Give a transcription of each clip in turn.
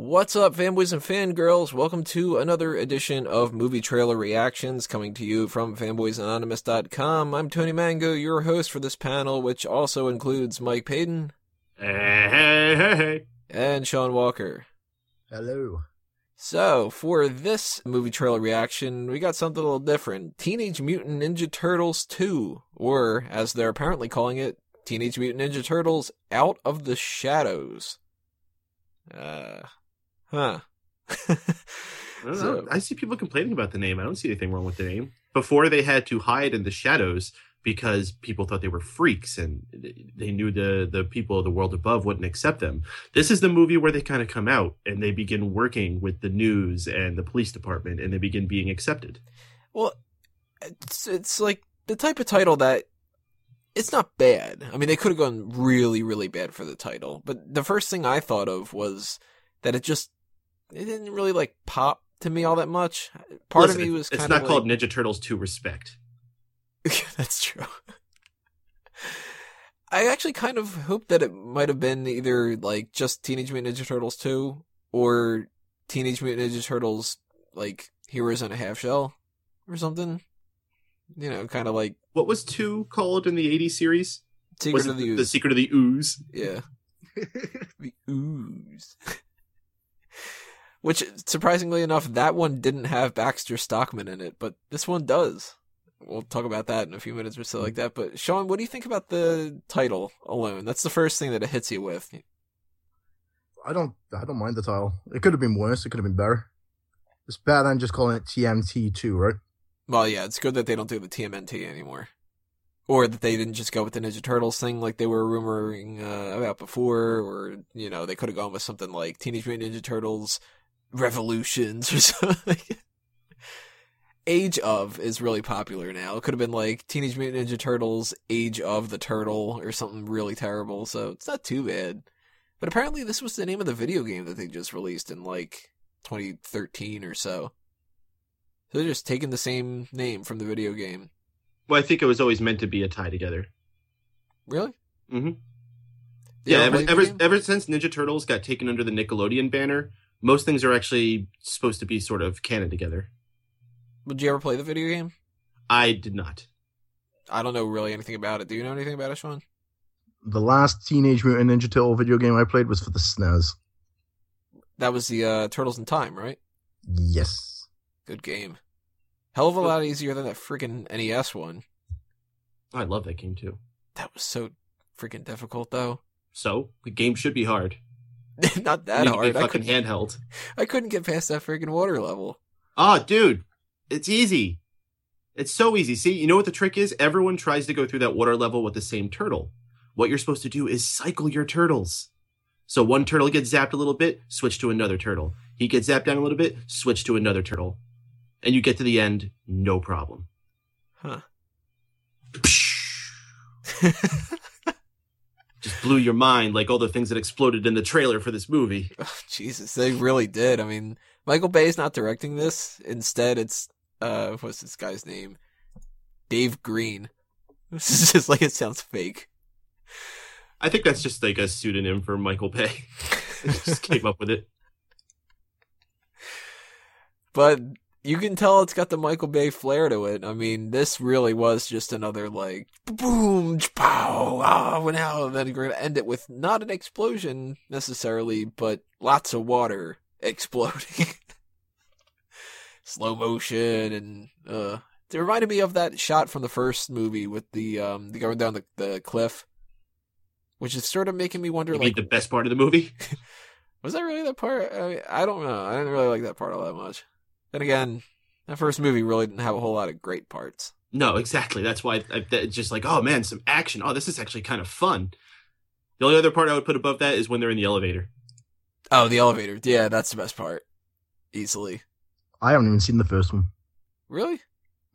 What's up, fanboys and fangirls? Welcome to another edition of Movie Trailer Reactions, coming to you from fanboysanonymous.com. I'm Tony Mango, your host for this panel, which also includes Mike Payton. Hey. And Sean Walker. Hello. So, for this movie trailer reaction, we got something a little different. Teenage Mutant Ninja Turtles 2, or, as they're apparently calling it, Teenage Mutant Ninja Turtles Out of the Shadows. So, I see people complaining about the name. I don't see anything wrong with the name. Before, they had to hide in the shadows because people thought they were freaks and they knew the people of the world above wouldn't accept them. This is the movie where they kind of come out and they begin working with the news and the police department and they begin being accepted. Well, it's like the type of title that it's not bad. I mean, they could have gone really, really bad for the title. But the first thing I thought of was that it didn't really like pop to me all that much. Part of me was kind of it's not called Ninja Turtles 2 Respect. That's true. I actually kind of hoped that it might have been either like just Teenage Mutant Ninja Turtles 2 or Teenage Mutant Ninja Turtles like Heroes on a Half Shell or something. You know, kind of like... What was 2 called in the 80s series? Secret of the Ooze. The Secret of the Ooze. Yeah. The Ooze. Which, surprisingly enough, that one didn't have Baxter Stockman in it, but this one does. We'll talk about that in a few minutes or so like that. But, Sean, what do you think about the title alone? That's the first thing that it hits you with. I don't mind the title. It could have been worse. It could have been better. It's better than just calling it TMT2, right? Well, yeah, it's good that they don't do the TMNT anymore. Or that they didn't just go with the Ninja Turtles thing like they were rumoring about before, or, you know, they could have gone with something like Teenage Mutant Ninja Turtles Revolutions or something. Age of is really popular now. It could have been like Teenage Mutant Ninja Turtles Age of the Turtle or something really terrible, so it's not too bad. But apparently this was the name of the video game that they just released in, like, 2013 or so. So they're just taking the same name from the video game. Well, I think it was always meant to be a tie together. Really? Mm-hmm. Yeah, ever since Ninja Turtles got taken under the Nickelodeon banner, most things are actually supposed to be sort of canon together. Did you ever play the video game? I did not. I don't know really anything about it. Do you know anything about it, Sean? The last Teenage Mutant Ninja Turtle video game I played was for the SNES. That was the Turtles in Time, right? Yes. Good game. Hell of a lot easier than that freaking NES one. I love that game, too. That was so freaking difficult, though. So? The game should be hard. Not that hard. Fucking handheld. I couldn't get past that freaking water level. Ah, dude. It's easy. It's so easy. See, you know what the trick is? Everyone tries to go through that water level with the same turtle. What you're supposed to do is cycle your turtles. So one turtle gets zapped a little bit, switch to another turtle. He gets zapped down a little bit, switch to another turtle. And you get to the end, no problem. Huh. Just blew your mind like all the things that exploded in the trailer for this movie. Oh, Jesus, they really did. I mean, Michael Bay's not directing this. Instead, it's, what's this guy's name? Dave Green. This is just like, it sounds fake. I think that's just like a pseudonym for Michael Bay. Just came up with it. But... you can tell it's got the Michael Bay flair to it. I mean, this really was just another, like, boom, pow, went out, and then we're going to end it with not an explosion, necessarily, but lots of water exploding. Slow motion, and, it reminded me of that shot from the first movie with the going down the cliff, which is sort of making me wonder, like... the best part of the movie? Was that really that part? I mean, I don't know. I didn't really like that part all that much. Then again, that first movie really didn't have a whole lot of great parts. No, exactly. That's why it's just like, oh man, some action. Oh, this is actually kind of fun. The only other part I would put above that is when they're in the elevator. Oh, the elevator. Yeah, that's the best part. Easily. I haven't even seen the first one. Really?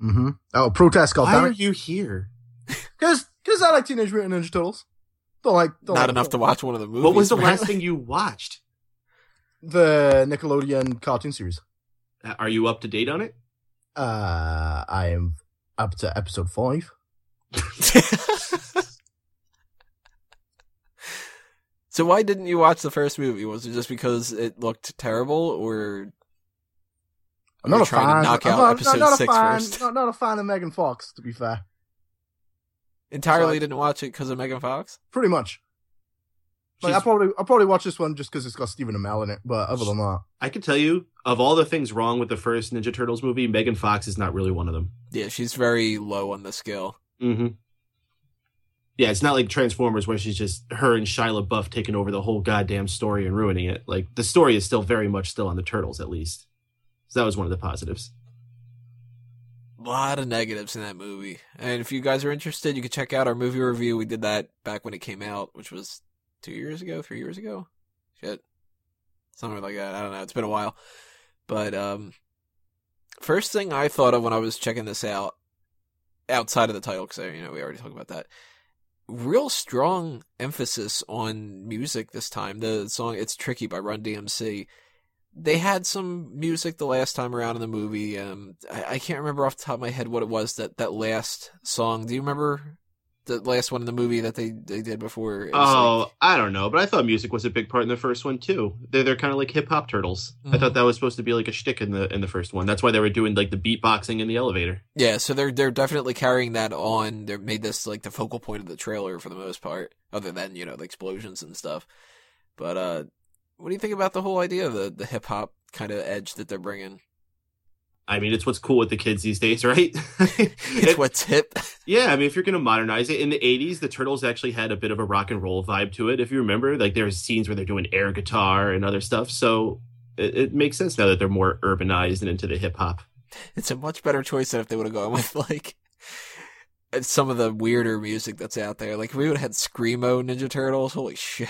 Mm-hmm. Oh, protest. Why are you here? Because I like Teenage Mutant Ninja Turtles. Not enough to watch one of the movies. What was the last thing you watched? The Nickelodeon cartoon series. Are you up to date on it? I am up to episode 5. So why didn't you watch the first movie? Was it just because it looked terrible, or I'm not trying to knock out episode 6 first? Not a fan of Megan Fox, to be fair. Entirely didn't watch it because of Megan Fox? Pretty much. Like, I'll probably watch this one just because it's got Stephen Amell in it, but other than that. I can tell you, of all the things wrong with the first Ninja Turtles movie, Megan Fox is not really one of them. Yeah, she's very low on the scale. Mm-hmm. Yeah, it's not like Transformers where she's just her and Shia LaBeouf taking over the whole goddamn story and ruining it. Like, the story is still very much still on the Turtles, at least. So that was one of the positives. A lot of negatives in that movie. And if you guys are interested, you can check out our movie review. We did that back when it came out, which was 3 years ago? Shit. Something like that. I don't know. It's been a while. But first thing I thought of when I was checking this out, outside of the title, because, we already talked about that, real strong emphasis on music this time. The song It's Tricky by Run DMC. They had some music the last time around in the movie. I can't remember off the top of my head what it was, that last song. Do you remember the last one in the movie that they did before? I don't know, but I thought music was a big part in the first one too. They're kind of like hip hop turtles. Mm-hmm. I thought that was supposed to be like a shtick in the first one. That's why they were doing like the beatboxing in the elevator. Yeah, so they're definitely carrying that on. They made this like the focal point of the trailer for the most part, other than the explosions and stuff. But what do you think about the whole idea of the hip hop kind of edge that they're bringing? I mean, it's what's cool with the kids these days, right? It's what's hip. Yeah, I mean, if you're going to modernize it, in the 80s, the Turtles actually had a bit of a rock and roll vibe to it. If you remember, like there's scenes where they're doing air guitar and other stuff. So it makes sense now that they're more urbanized and into the hip hop. It's a much better choice than if they would have gone with like some of the weirder music that's out there. Like if we would have had Screamo Ninja Turtles, holy shit.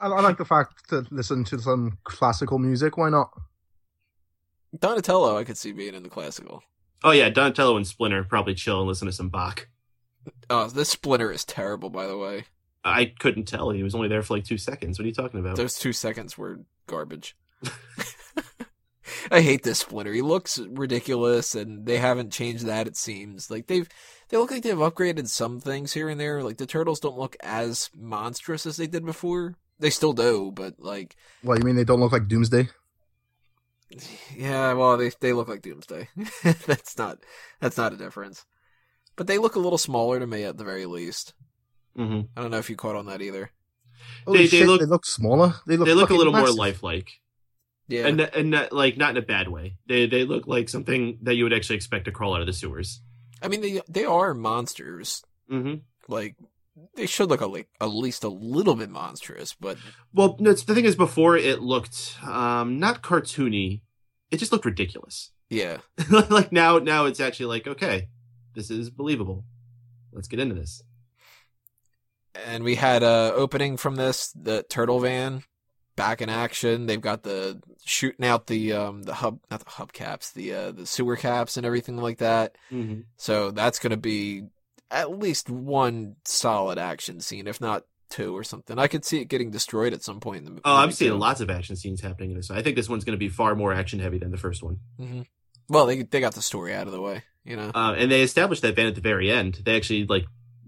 I like the fact to listen to some classical music. Why not? Donatello, I could see being in the classical. Oh, yeah, Donatello and Splinter probably chill and listen to some Bach. Oh, this Splinter is terrible, by the way. I couldn't tell. He was only there for like 2 seconds. What are you talking about? Those 2 seconds were garbage. I hate this Splinter. He looks ridiculous, and they haven't changed that, it seems. Like they look like they've upgraded some things here and there. Like, the Turtles don't look as monstrous as they did before. They still do, but like... What, you mean they don't look like Doomsday? Yeah, well, they look like Doomsday. That's not a difference. But they look a little smaller to me at the very least. Mm-hmm. I don't know if you caught on that either. They look smaller. They look a little massive. More lifelike. Yeah, and like not in a bad way. They look like something that you would actually expect to crawl out of the sewers. I mean, they are monsters. Mm-hmm. Like. They should look at least a little bit monstrous, but... Well, no, the thing is, before it looked not cartoony. It just looked ridiculous. Yeah. Like, now it's actually like, okay, this is believable. Let's get into this. And we had an opening from this, the Turtle Van, back in action. They've got shooting out the hub... Not the hubcaps, the sewer caps and everything like that. Mm-hmm. So that's going to be... at least one solid action scene, if not two or something. I could see it getting destroyed at some point in the movie. Oh, I'm seeing lots of action scenes happening in this. I think this one's going to be far more action heavy than the first one. Mm-hmm. Well, they got the story out of the way, and they established that van at the very end. They actually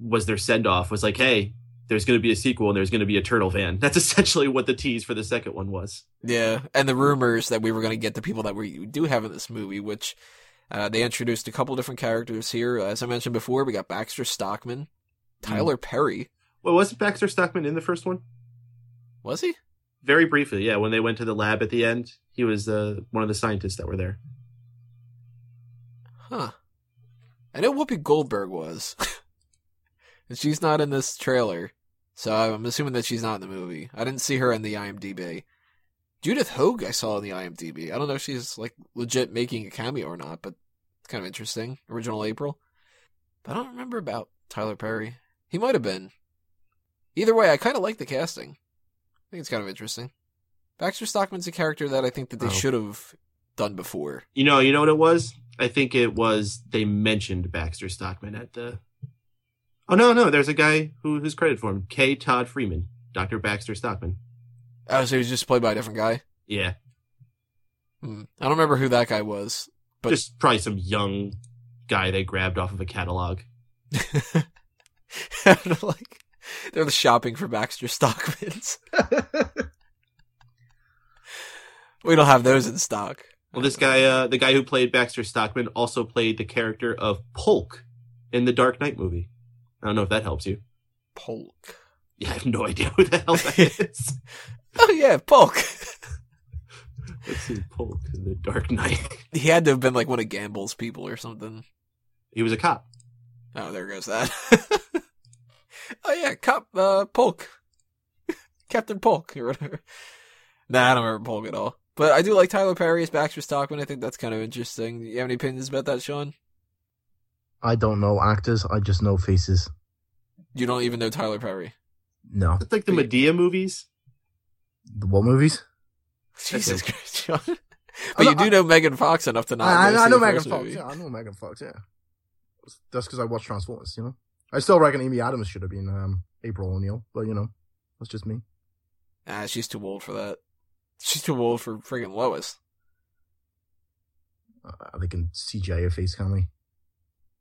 was their send off was like, hey, there's going to be a sequel and there's going to be a turtle van. That's essentially what the tease for the second one was. Yeah. And the rumors that we were going to get the people that we do have in this movie, which, they introduced a couple different characters here. As I mentioned before, we got Baxter Stockman, Tyler Perry. Well, wasn't Baxter Stockman in the first one? Was he? Very briefly, yeah. When they went to the lab at the end, he was one of the scientists that were there. Huh. I know Whoopi Goldberg was. And she's not in this trailer, so I'm assuming that she's not in the movie. I didn't see her in the IMDb. Judith Hoag I saw on the IMDb. I don't know if she's legit making a cameo or not, but it's kind of interesting. Original April. But I don't remember about Tyler Perry. He might have been. Either way, I kind of like the casting. I think it's kind of interesting. Baxter Stockman's a character that I think that they should have done before. You know what it was? I think it was they mentioned Baxter Stockman at the... Oh, no, there's a guy who's credited for him. K. Todd Freeman. Dr. Baxter Stockman. Oh, so he was just played by a different guy? Yeah. I don't remember who that guy was. But... just probably some young guy they grabbed off of a catalog. They're shopping for Baxter Stockmans. We don't have those in stock. Well, this guy, the guy who played Baxter Stockman, also played the character of Polk in the Dark Knight movie. I don't know if that helps you. Polk. Yeah, I have no idea who the hell that is. Oh, yeah, Polk. Let's see, Polk in the Dark Knight. He had to have been like one of Gamble's people or something. He was a cop. Oh, there goes that. Oh, yeah, cop, Polk. Captain Polk or whatever. Nah, I don't remember Polk at all. But I do like Tyler Perry as Baxter Stockman. I think that's kind of interesting. You have any opinions about that, Sean? I don't know actors. I just know faces. You don't even know Tyler Perry? No. It's like the Medea movies. The what movies? Jesus Christ, Sean. But you do know Megan Fox enough to not know. I know Megan Fox. Yeah, I know Megan Fox, yeah. That's because I watched Transformers, you know? I still reckon Amy Adams should have been April O'Neil, but, you know, that's just me. Nah, she's too old for that. She's too old for friggin' Lois. They can CGI her face, can't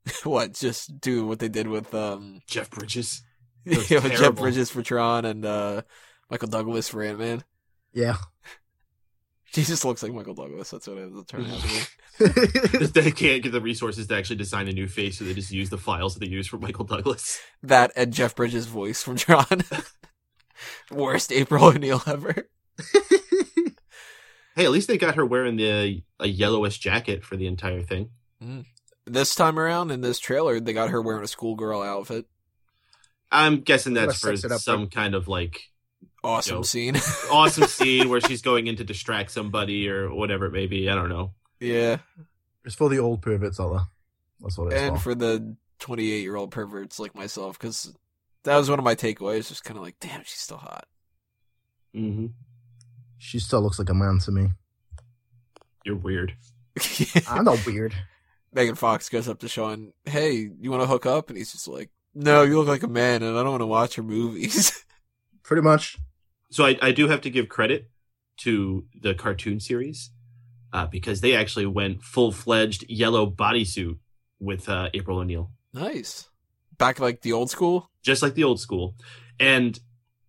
they? What? Just do what they did with Jeff Bridges. Yeah, with Jeff Bridges for Tron and Michael Douglas for Ant-Man. Yeah. She just looks like Michael Douglas. That's what it turned out to be. They can't get the resources to actually design a new face, so they just use the files that they use for Michael Douglas. That and Jeff Bridges' voice from Tron. Worst April O'Neil ever. Hey, at least they got her wearing a yellowish jacket for the entire thing. Mm. This time around in this trailer, they got her wearing a schoolgirl outfit. I'm guessing that's for some kind of like awesome scene. Awesome scene where she's going in to distract somebody or whatever it may be. I don't know. Yeah. It's for the old perverts, Allah. That's what it's for. And for the 28-year-old perverts like myself, because that was one of my takeaways. Just kind of like, damn, she's still hot. Mm-hmm. She still looks like a man to me. You're weird. I'm not weird. Megan Fox goes up to Sean, hey, you want to hook up? And he's just like, no, you look like a man and I don't want to watch your movies. Pretty much. So I do have to give credit to the cartoon series because they actually went full-fledged yellow bodysuit with April O'Neil. Nice. Back like the old school? Just like the old school. And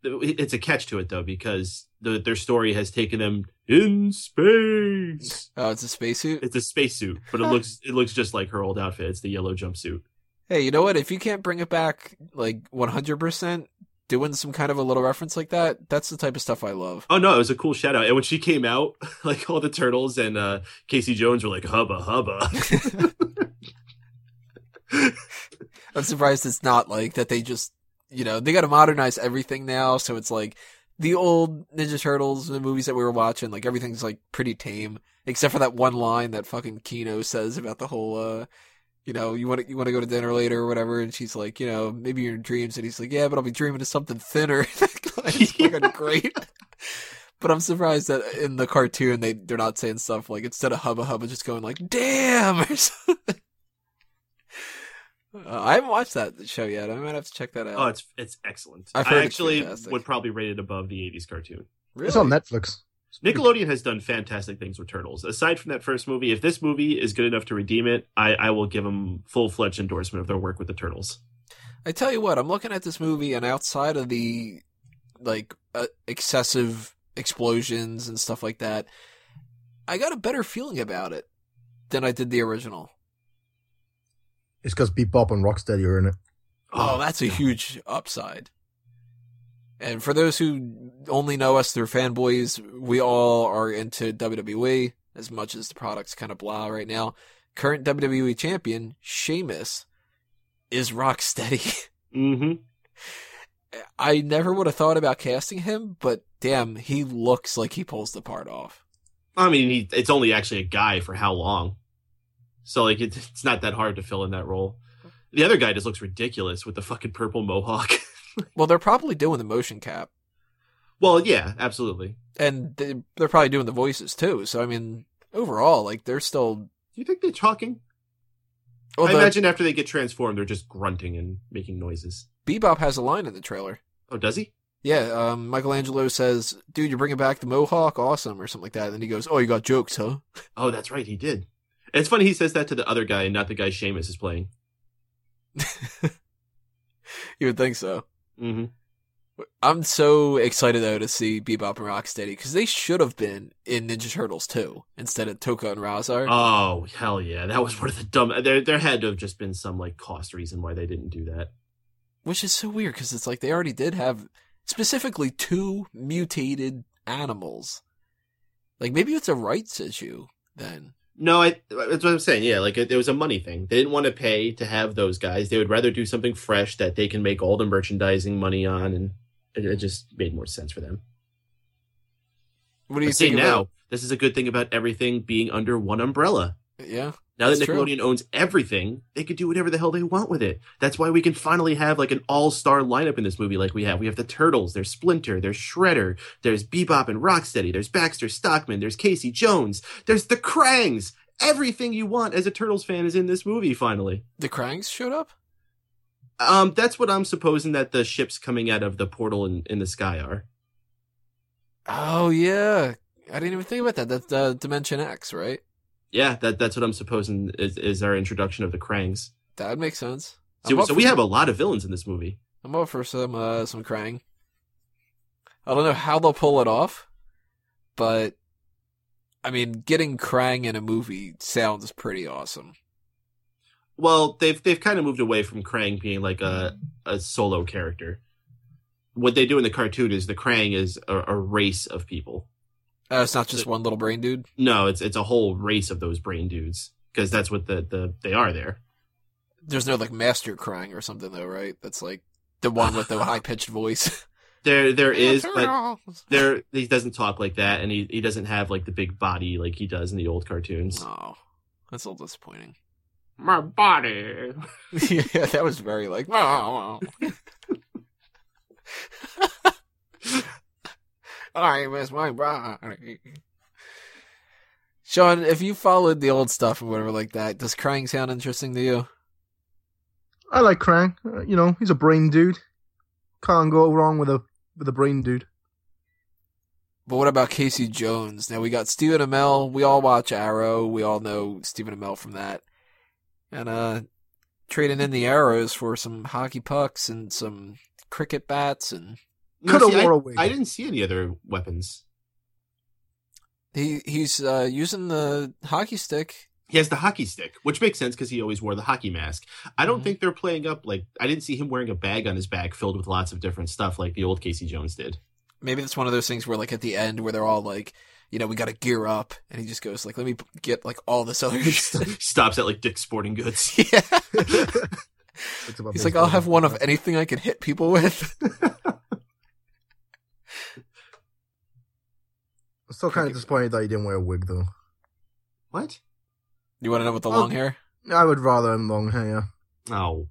it's a catch to it, though, because their story has taken them in space. Oh, it's a spacesuit? It's a spacesuit, but it looks just like her old outfit. It's the yellow jumpsuit. Hey, you know what? If you can't bring it back, like, 100%, doing some kind of a little reference like that, that's the type of stuff I love. Oh, no, it was a cool shout-out. And when she came out, like, all the turtles and Casey Jones were like, hubba, hubba. I'm surprised it's not, like, that they just... You know, they got to modernize everything now, so it's like the old Ninja Turtles, the movies that we were watching, like everything's like pretty tame, except for that one line that fucking Kino says about the whole, you know, you want to go to dinner later or whatever, and she's like, you know, maybe you're in dreams, and he's like, yeah, but I'll be dreaming of something thinner. That line is fucking great. But I'm surprised that in the cartoon they're not saying stuff like instead of hubba hubba, just going like damn or something. I haven't watched that show yet. I might have to check that out. Oh, it's excellent. I actually would probably rate it above the 80s cartoon. Really? It's on Netflix. Nickelodeon has done fantastic things with Turtles. Aside from that first movie, if this movie is good enough to redeem it, I will give them full-fledged endorsement of their work with the Turtles. I tell you what, I'm looking at this movie, and outside of the like excessive explosions and stuff like that, I got a better feeling about it than I did the original. It's because Bebop and Rocksteady are in it. Oh, that's a huge upside. And for those who only know us through Fanboys, we all are into WWE, as much as the product's kind of blah right now. Current WWE champion, Sheamus, is Rocksteady. Mm-hmm. I never would have thought about casting him, but damn, he looks like he pulls the part off. I mean, it's only actually a guy for how long? So, like, it's not that hard to fill in that role. The other guy just looks ridiculous with the fucking purple mohawk. Well, they're probably doing the motion cap. Well, yeah, absolutely. And they're probably doing the voices, too. So, I mean, overall, like, they're still... Do you think they're talking? Well, I imagine after they get transformed, they're just grunting and making noises. Bebop has a line in the trailer. Oh, does he? Yeah, Michelangelo says, dude, you're bringing back the mohawk? Awesome, or something like that. And then he goes, oh, you got jokes, huh? Oh, that's right, he did. It's funny he says that to the other guy and not the guy Sheamus is playing. You would think so. Mm-hmm. I'm so excited, though, to see Bebop and Rocksteady, because they should have been in Ninja Turtles 2 instead of Toka and Razzar. Oh, hell yeah. That was one of the dumb... There had to have just been some, like, cost reason why they didn't do that. Which is so weird, because it's like they already did have specifically two mutated animals. Like, maybe it's a rights issue, then. No, that's what I'm saying, yeah. Like, it was a money thing. They didn't want to pay to have those guys. They would rather do something fresh that they can make all the merchandising money on, and it just made more sense for them. What do you think now? This is a good thing about everything being under one umbrella. Yeah. Now that Nickelodeon owns everything, they could do whatever the hell they want with it. That's why we can finally have like an all-star lineup in this movie like we have. We have the Turtles, there's Splinter, there's Shredder, there's Bebop and Rocksteady, there's Baxter Stockman, there's Casey Jones, there's the Krangs. Everything you want as a Turtles fan is in this movie, finally. The Krangs showed up? That's what I'm supposing that the ships coming out of the portal in the sky are. Oh, yeah. I didn't even think about that. That's Dimension X, right? Yeah, that's what I'm supposing is our introduction of the Krangs. That would make sense. So we have a lot of villains in this movie. I'm up for some Krang. I don't know how they'll pull it off, but, I mean, getting Krang in a movie sounds pretty awesome. Well, they've kind of moved away from Krang being like a solo character. What they do in the cartoon is the Krang is a race of people. It's not just one little brain dude? No, it's a whole race of those brain dudes, because that's what they are there. There's no, like, Master Krang or something, though, right? That's, like, the one with the high-pitched voice. There is, but he doesn't talk like that, and he doesn't have, like, the big body like he does in the old cartoons. Oh, that's a little disappointing. My body! Yeah, that was very, like, I miss my body. Sean, if you followed the old stuff or whatever like that, does Krang sound interesting to you? I like Krang. You know, he's a brain dude. Can't go wrong with a brain dude. But what about Casey Jones? Now, we got Stephen Amell. We all watch Arrow. We all know Stephen Amell from that. And trading in the arrows for some hockey pucks and some cricket bats and... No, see, I didn't see any other weapons. He's using the hockey stick. He has the hockey stick, which makes sense because he always wore the hockey mask. I don't think they're playing up, like, I didn't see him wearing a bag on his back filled with lots of different stuff like the old Casey Jones did. Maybe that's one of those things where, like, at the end where they're all like, you know, we got to gear up, and he just goes like, let me get, like, all this other shit. Stops at, like, Dick's Sporting Goods. Yeah. He's like, I'll have one of anything I can hit people with. I'm still kind of disappointed that he didn't wear a wig, though. What? You want to know with the long hair? I would rather him long hair. Oh.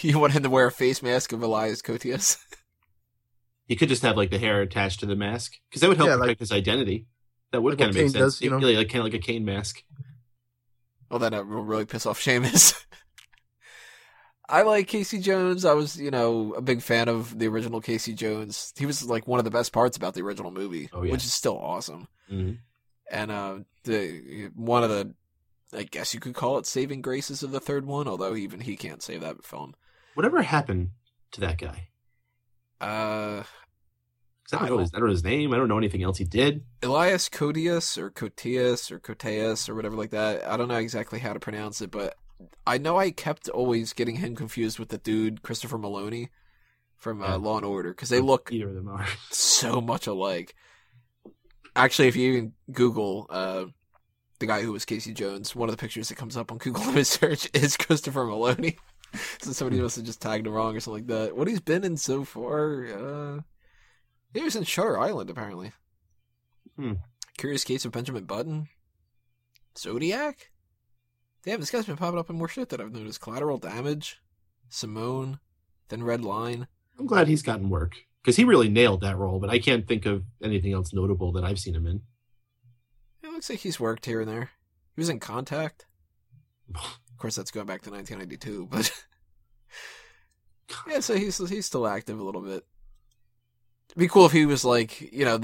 You want him to wear a face mask of Elias Koteas? He could just have, like, the hair attached to the mask, because that would help protect his identity. That would kind of make sense. Does, you know? Really, like, kind of like a cane mask. Oh, that will really piss off Sheamus. I like Casey Jones. I was, you know, a big fan of the original Casey Jones. He was, like, one of the best parts about the original movie, which is still awesome. Mm-hmm. And one of the, I guess you could call it, saving graces of the third one, although even he can't save that film. Whatever happened to that guy? I don't know his name. I don't know anything else he did. Elias Koteas or Koteas or Koteas or whatever like that. I don't know exactly how to pronounce it, but... I know I kept always getting him confused with the dude, Christopher Maloney, from Law & Order, because they look either of them are so much alike. Actually, if you even Google the guy who was Casey Jones, one of the pictures that comes up on Google Image search is Christopher Maloney. So somebody must have just tagged him wrong or something like that. What he's been in so far, he was in Shutter Island, apparently. Curious Case of Benjamin Button? Zodiac? Damn, this guy's been popping up in more shit that I've noticed. Collateral Damage, Simone, then Red Line. I'm glad he's gotten work, because he really nailed that role, but I can't think of anything else notable that I've seen him in. It looks like he's worked here and there. He was in Contact. Of course, that's going back to 1992, but... yeah, so he's still active a little bit. It'd be cool if he was like, you know,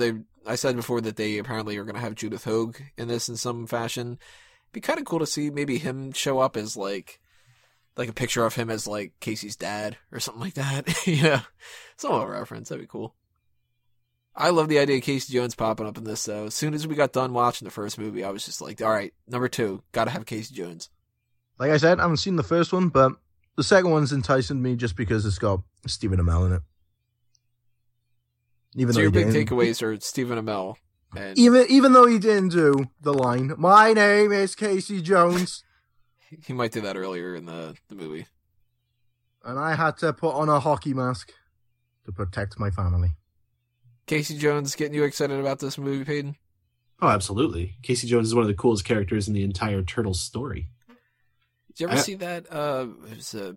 I said before that they apparently are going to have Judith Hoag in this in some fashion. Be kind of cool to see maybe him show up as, like, like a picture of him as like Casey's dad or something like that. You know, some of a reference. That'd be cool. I love the idea of Casey Jones popping up in this, though. As soon as we got done watching the first movie, I was just like, all right, number two, gotta have Casey Jones. Like I said, I haven't seen the first one, but the second one's enticing me just because it's got Stephen Amell in it. Even so, your big takeaways are Stephen Amell. And... Even though he didn't do the line, "My name is Casey Jones." He might do that earlier in the movie. And I had to put on a hockey mask to protect my family. Casey Jones getting you excited about this movie, Payton? Oh, absolutely. Casey Jones is one of the coolest characters in the entire Turtles story. Did you ever see that? It's a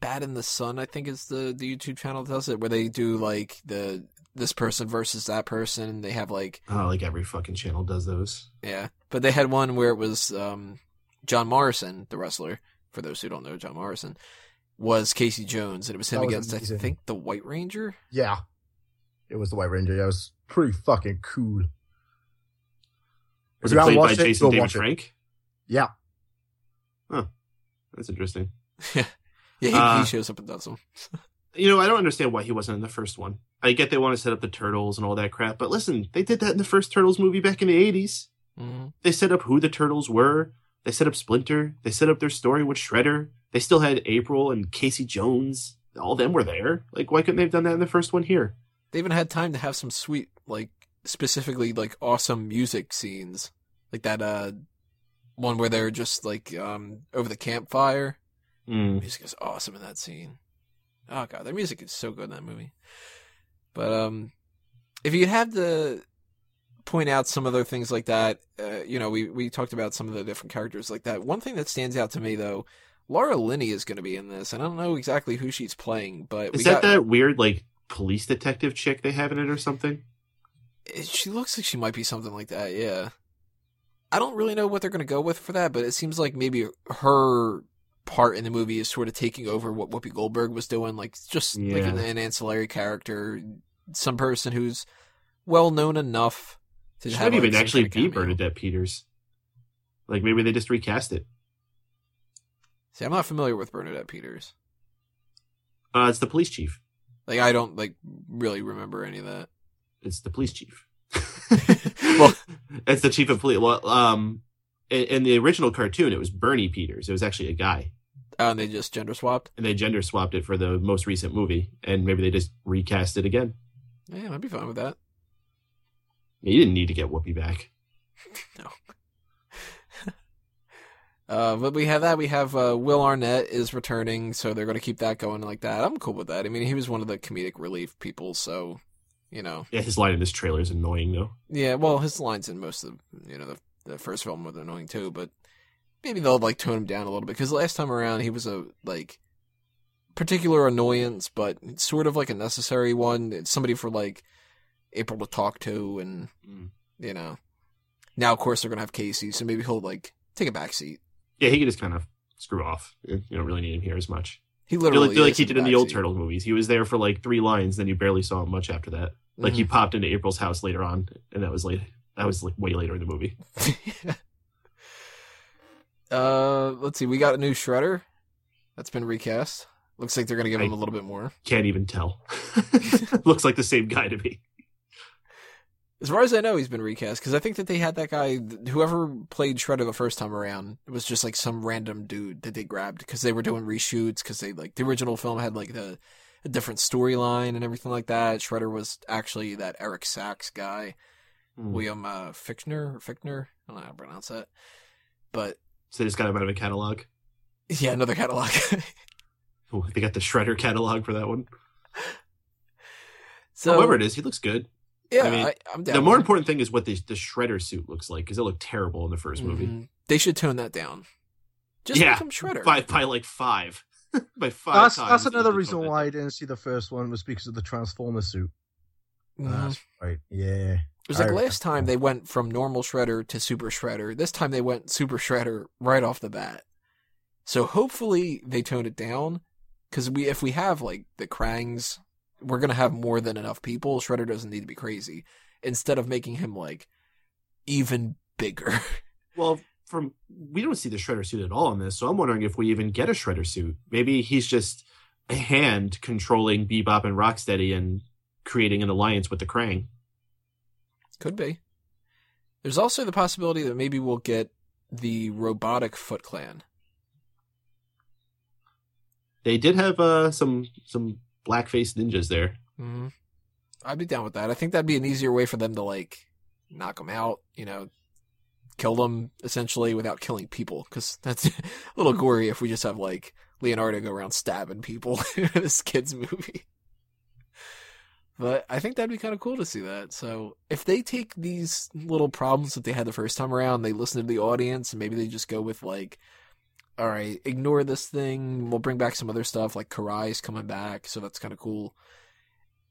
Bat in the Sun, I think is the YouTube channel that does it, where they do like this person versus that person. And they have like... Oh, like every fucking channel does those. Yeah. But they had one where it was John Morrison, the wrestler, for those who don't know, John Morrison, was Casey Jones. And it was him against, amazing. I think, the White Ranger? Yeah. It was the White Ranger. That was pretty fucking cool. Was it played by Jason David Frank? Yeah. Huh. That's interesting. Yeah, he shows up and does them. You know, I don't understand why he wasn't in the first one. I get they want to set up the Turtles and all that crap, but listen, they did that in the first Turtles movie back in the 80s. Mm-hmm. They set up who the Turtles were. They set up Splinter. They set up their story with Shredder. They still had April and Casey Jones. All of them were there. Like, why couldn't they have done that in the first one here? They even had time to have some sweet, like, specifically, like, awesome music scenes. Like that one where they're just, like, over the campfire. Mm. The music is awesome in that scene. Oh, God, their music is so good in that movie. But if you'd have to point out some other things like that, you know, we talked about some of the different characters like that. One thing that stands out to me, though, Laura Linney is going to be in this, and I don't know exactly who she's playing, but... Is that weird, like... police detective chick they have in it or something? She looks like she might be something like that, yeah. I don't really know what they're going to go with for that, but it seems like maybe her part in the movie is sort of taking over what Whoopi Goldberg was doing, like just like an ancillary character, some person who's well-known enough to... She might even actually be Bernadette Peters. Like, maybe they just recast it. See, I'm not familiar with Bernadette Peters. It's the police chief. Like, I don't, like, really remember any of that. It's the police chief. Well, it's the chief of police. Well, in the original cartoon, it was Bernie Peters. It was actually a guy. Oh, and they just gender swapped? And they gender swapped it for the most recent movie. And maybe they just recast it again. Yeah, I'd be fine with that. You didn't need to get Whoopi back. No. But we have that. We have Will Arnett is returning, so they're going to keep that going like that. I'm cool with that. I mean, he was one of the comedic relief people, so, you know. Yeah, his line in this trailer is annoying, though. Yeah, well, his lines in most of, you know, the first film were annoying, too, but maybe they'll, like, tone him down a little bit, because last time around he was a, like, particular annoyance, but sort of, like, a necessary one. It's somebody for, like, April to talk to, and, you know. Now, of course, they're going to have Casey, so maybe he'll, like, take a back seat. Yeah, he could just kind of screw off. You don't really need him here as much. He literally feel like he did in the old Turtle movies. He was there for like 3 lines, then you barely saw him much after that. Like he popped into April's house later on, and that was late. That was like way later in the movie. Yeah. Let's see. We got a new Shredder that's been recast. Looks like they're gonna give him a little bit more. Can't even tell. Looks like the same guy to me. As far as I know, he's been recast, because I think that they had that guy, whoever played Shredder the first time around, it was just, like, some random dude that they grabbed, because they were doing reshoots, because they, like, the original film had, like, a different storyline and everything like that. Shredder was actually that Eric Sachs guy, William Fichtner, I don't know how to pronounce that, but... So they just got him out of a catalog? Yeah, another catalog. Ooh, they got the Shredder catalog for that one. So, however it is, he looks good. Yeah, I mean, I'm down. The more important thing is what the Shredder suit looks like, because it looked terrible in the first movie. They should tone that down. Just make him Shredder. By like 5. By 5 times. That's another reason why I didn't see the first one, was because of the Transformer suit. That's right, yeah. It was like last time they went from normal Shredder to Super Shredder. This time they went Super Shredder right off the bat. So hopefully they tone it down, because if we have like the Krangs... We're going to have more than enough people. Shredder doesn't need to be crazy. Instead of making him, like, even bigger. Well, we don't see the Shredder suit at all in this, so I'm wondering if we even get a Shredder suit. Maybe he's just a hand controlling Bebop and Rocksteady and creating an alliance with the Krang. Could be. There's also the possibility that maybe we'll get the robotic Foot Clan. They did have some blackface ninjas there. Mm-hmm. I'd be down with that. I think that'd be an easier way for them to knock them out, kill them essentially without killing people, because that's a little gory if we just have Leonardo go around stabbing people in this kid's movie. But I think that'd be kind of cool to see that. So if they take these little problems that they had the first time around, they listen to the audience, and maybe they just go with all right, ignore this thing. We'll bring back some other stuff, like Karai's coming back. So that's kind of cool.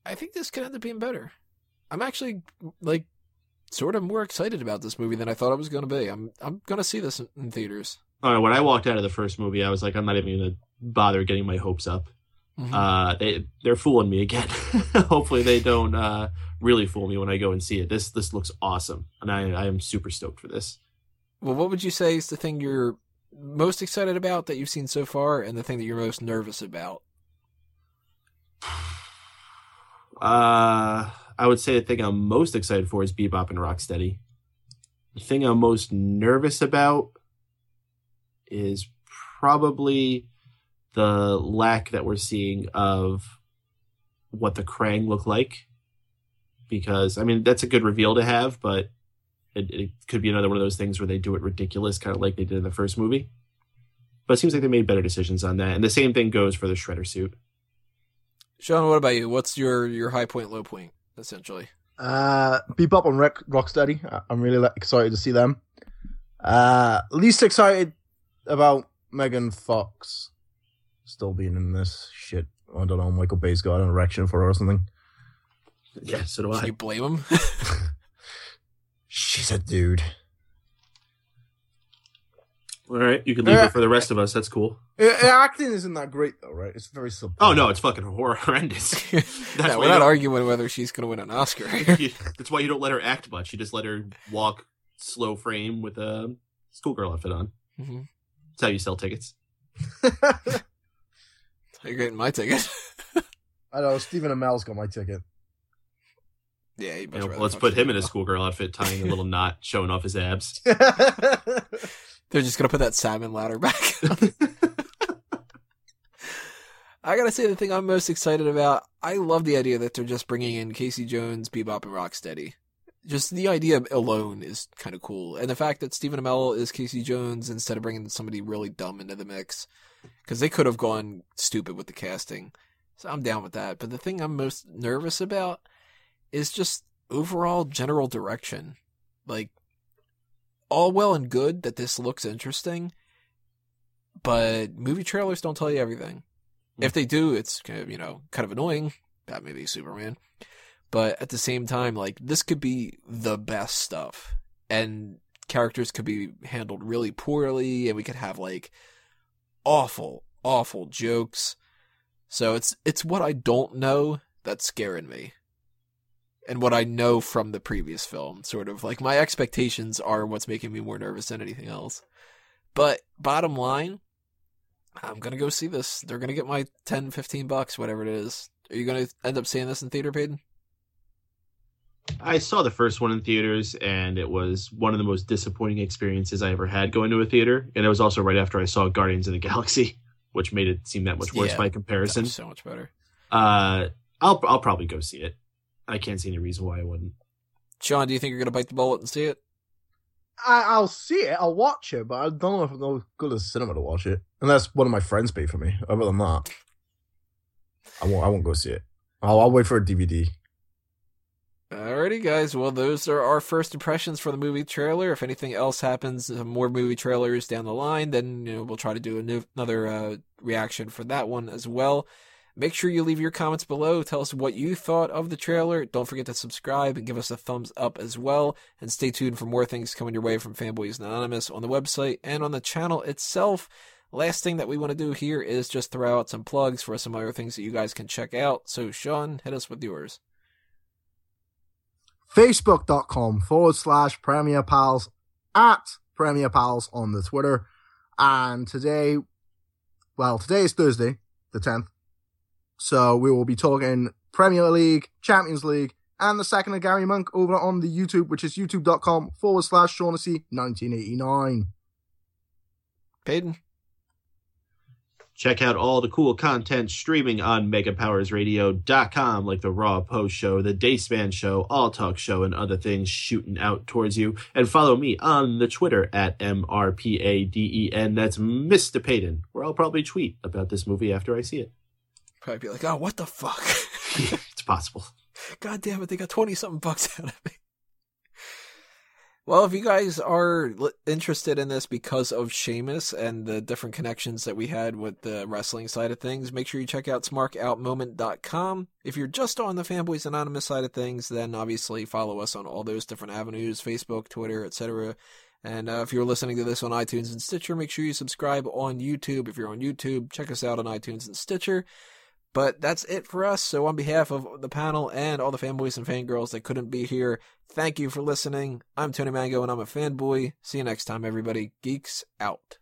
I think this could end up being better. I'm actually sort of more excited about this movie than I thought I was going to be. I'm going to see this in theaters. All right, when I walked out of the first movie, I was like, I'm not even going to bother getting my hopes up. Mm-hmm. They're fooling me again. Hopefully they don't really fool me when I go and see it. This looks awesome, and I am super stoked for this. Well, what would you say is the thing you're most excited about that you've seen so far, and the thing that you're most nervous about? I would say the thing I'm most excited for is Bebop and Rocksteady. The thing I'm most nervous about is probably the lack that we're seeing of what the Krang look like. Because, that's a good reveal to have, but it could be another one of those things where they do it ridiculous, kind of like they did in the first movie. But it seems like they made better decisions on that. And the same thing goes for the Shredder suit. Sean, what about you? What's your high point, low point, essentially? Bebop and Rocksteady. I'm really excited to see them. Least excited about Megan Fox still being in this shit. I don't know. Michael Bay's got an erection for her or something. Yeah, so do I. Can you blame him? She's a dude. All right, you can leave it for the rest of us. That's cool. Acting isn't that great, though, right? It's very simple. Oh, no, it's fucking horrendous. We're not arguing whether she's going to win an Oscar. That's why you don't let her act much. You just let her walk slow frame with a schoolgirl outfit on. Mm-hmm. That's how you sell tickets. That's how you're getting my ticket. I know, Stephen Amell's got my ticket. Yeah, let's put him in a schoolgirl outfit, tying a little knot, showing off his abs. They're just going to put that salmon ladder back on. I got to say, the thing I'm most excited about, I love the idea that they're just bringing in Casey Jones, Bebop, and Rocksteady. Just the idea alone is kind of cool. And the fact that Stephen Amell is Casey Jones instead of bringing somebody really dumb into the mix, because they could have gone stupid with the casting. So I'm down with that. But the thing I'm most nervous about is just overall general direction. All well and good that this looks interesting, but movie trailers don't tell you everything. If they do, it's kind of annoying. That may be Superman. But at the same time, this could be the best stuff, and characters could be handled really poorly, and we could have awful, awful jokes. So it's what I don't know that's scaring me. And what I know from the previous film, sort of my expectations are what's making me more nervous than anything else. But bottom line, I'm going to go see this. They're going to get my $10, $15, whatever it is. Are you going to end up seeing this in theater, Payton? I saw the first one in theaters, and it was one of the most disappointing experiences I ever had going to a theater. And it was also right after I saw Guardians of the Galaxy, which made it seem that much worse by comparison. So much better. I'll probably go see it. I can't see any reason why I wouldn't. Sean, do you think you're going to bite the bullet and see it? I'll see it. I'll watch it, but I don't know if I'm going to go to the cinema to watch it. Unless one of my friends pay for me. Other than that, I won't go see it. I'll wait for a DVD. Alrighty, guys. Well, those are our first impressions for the movie trailer. If anything else happens, more movie trailers down the line, then we'll try to do another reaction for that one as well. Make sure you leave your comments below. Tell us what you thought of the trailer. Don't forget to subscribe and give us a thumbs up as well. And stay tuned for more things coming your way from Fanboys Anonymous on the website and on the channel itself. Last thing that we want to do here is just throw out some plugs for some other things that you guys can check out. So, Sean, hit us with yours. Facebook.com/Premier Pals, at Premier Pals on the Twitter. And today, well, today is Thursday, the 10th. So we will be talking Premier League, Champions League, and the second of Gary Monk over on the YouTube, which is youtube.com/Shaughnessy1989. Payton. Check out all the cool content streaming on megapowersradio.com, like the Raw Post Show, the Dayspan Show, All Talk Show, and other things shooting out towards you. And follow me on the Twitter at MRPADEN. That's Mr. Payton, where I'll probably tweet about this movie after I see it. Probably be like, oh, what the fuck? It's possible. God damn it, they got 20-something bucks out of me. Well, if you guys are interested in this because of Sheamus and the different connections that we had with the wrestling side of things, make sure you check out smarkoutmoment.com. If you're just on the Fanboys Anonymous side of things, then obviously follow us on all those different avenues, Facebook, Twitter, etc. And if you're listening to this on iTunes and Stitcher, make sure you subscribe on YouTube. If you're on YouTube, check us out on iTunes and Stitcher. But that's it for us. So on behalf of the panel and all the fanboys and fangirls that couldn't be here, thank you for listening. I'm Tony Mango, and I'm a fanboy. See you next time, everybody. Geeks out.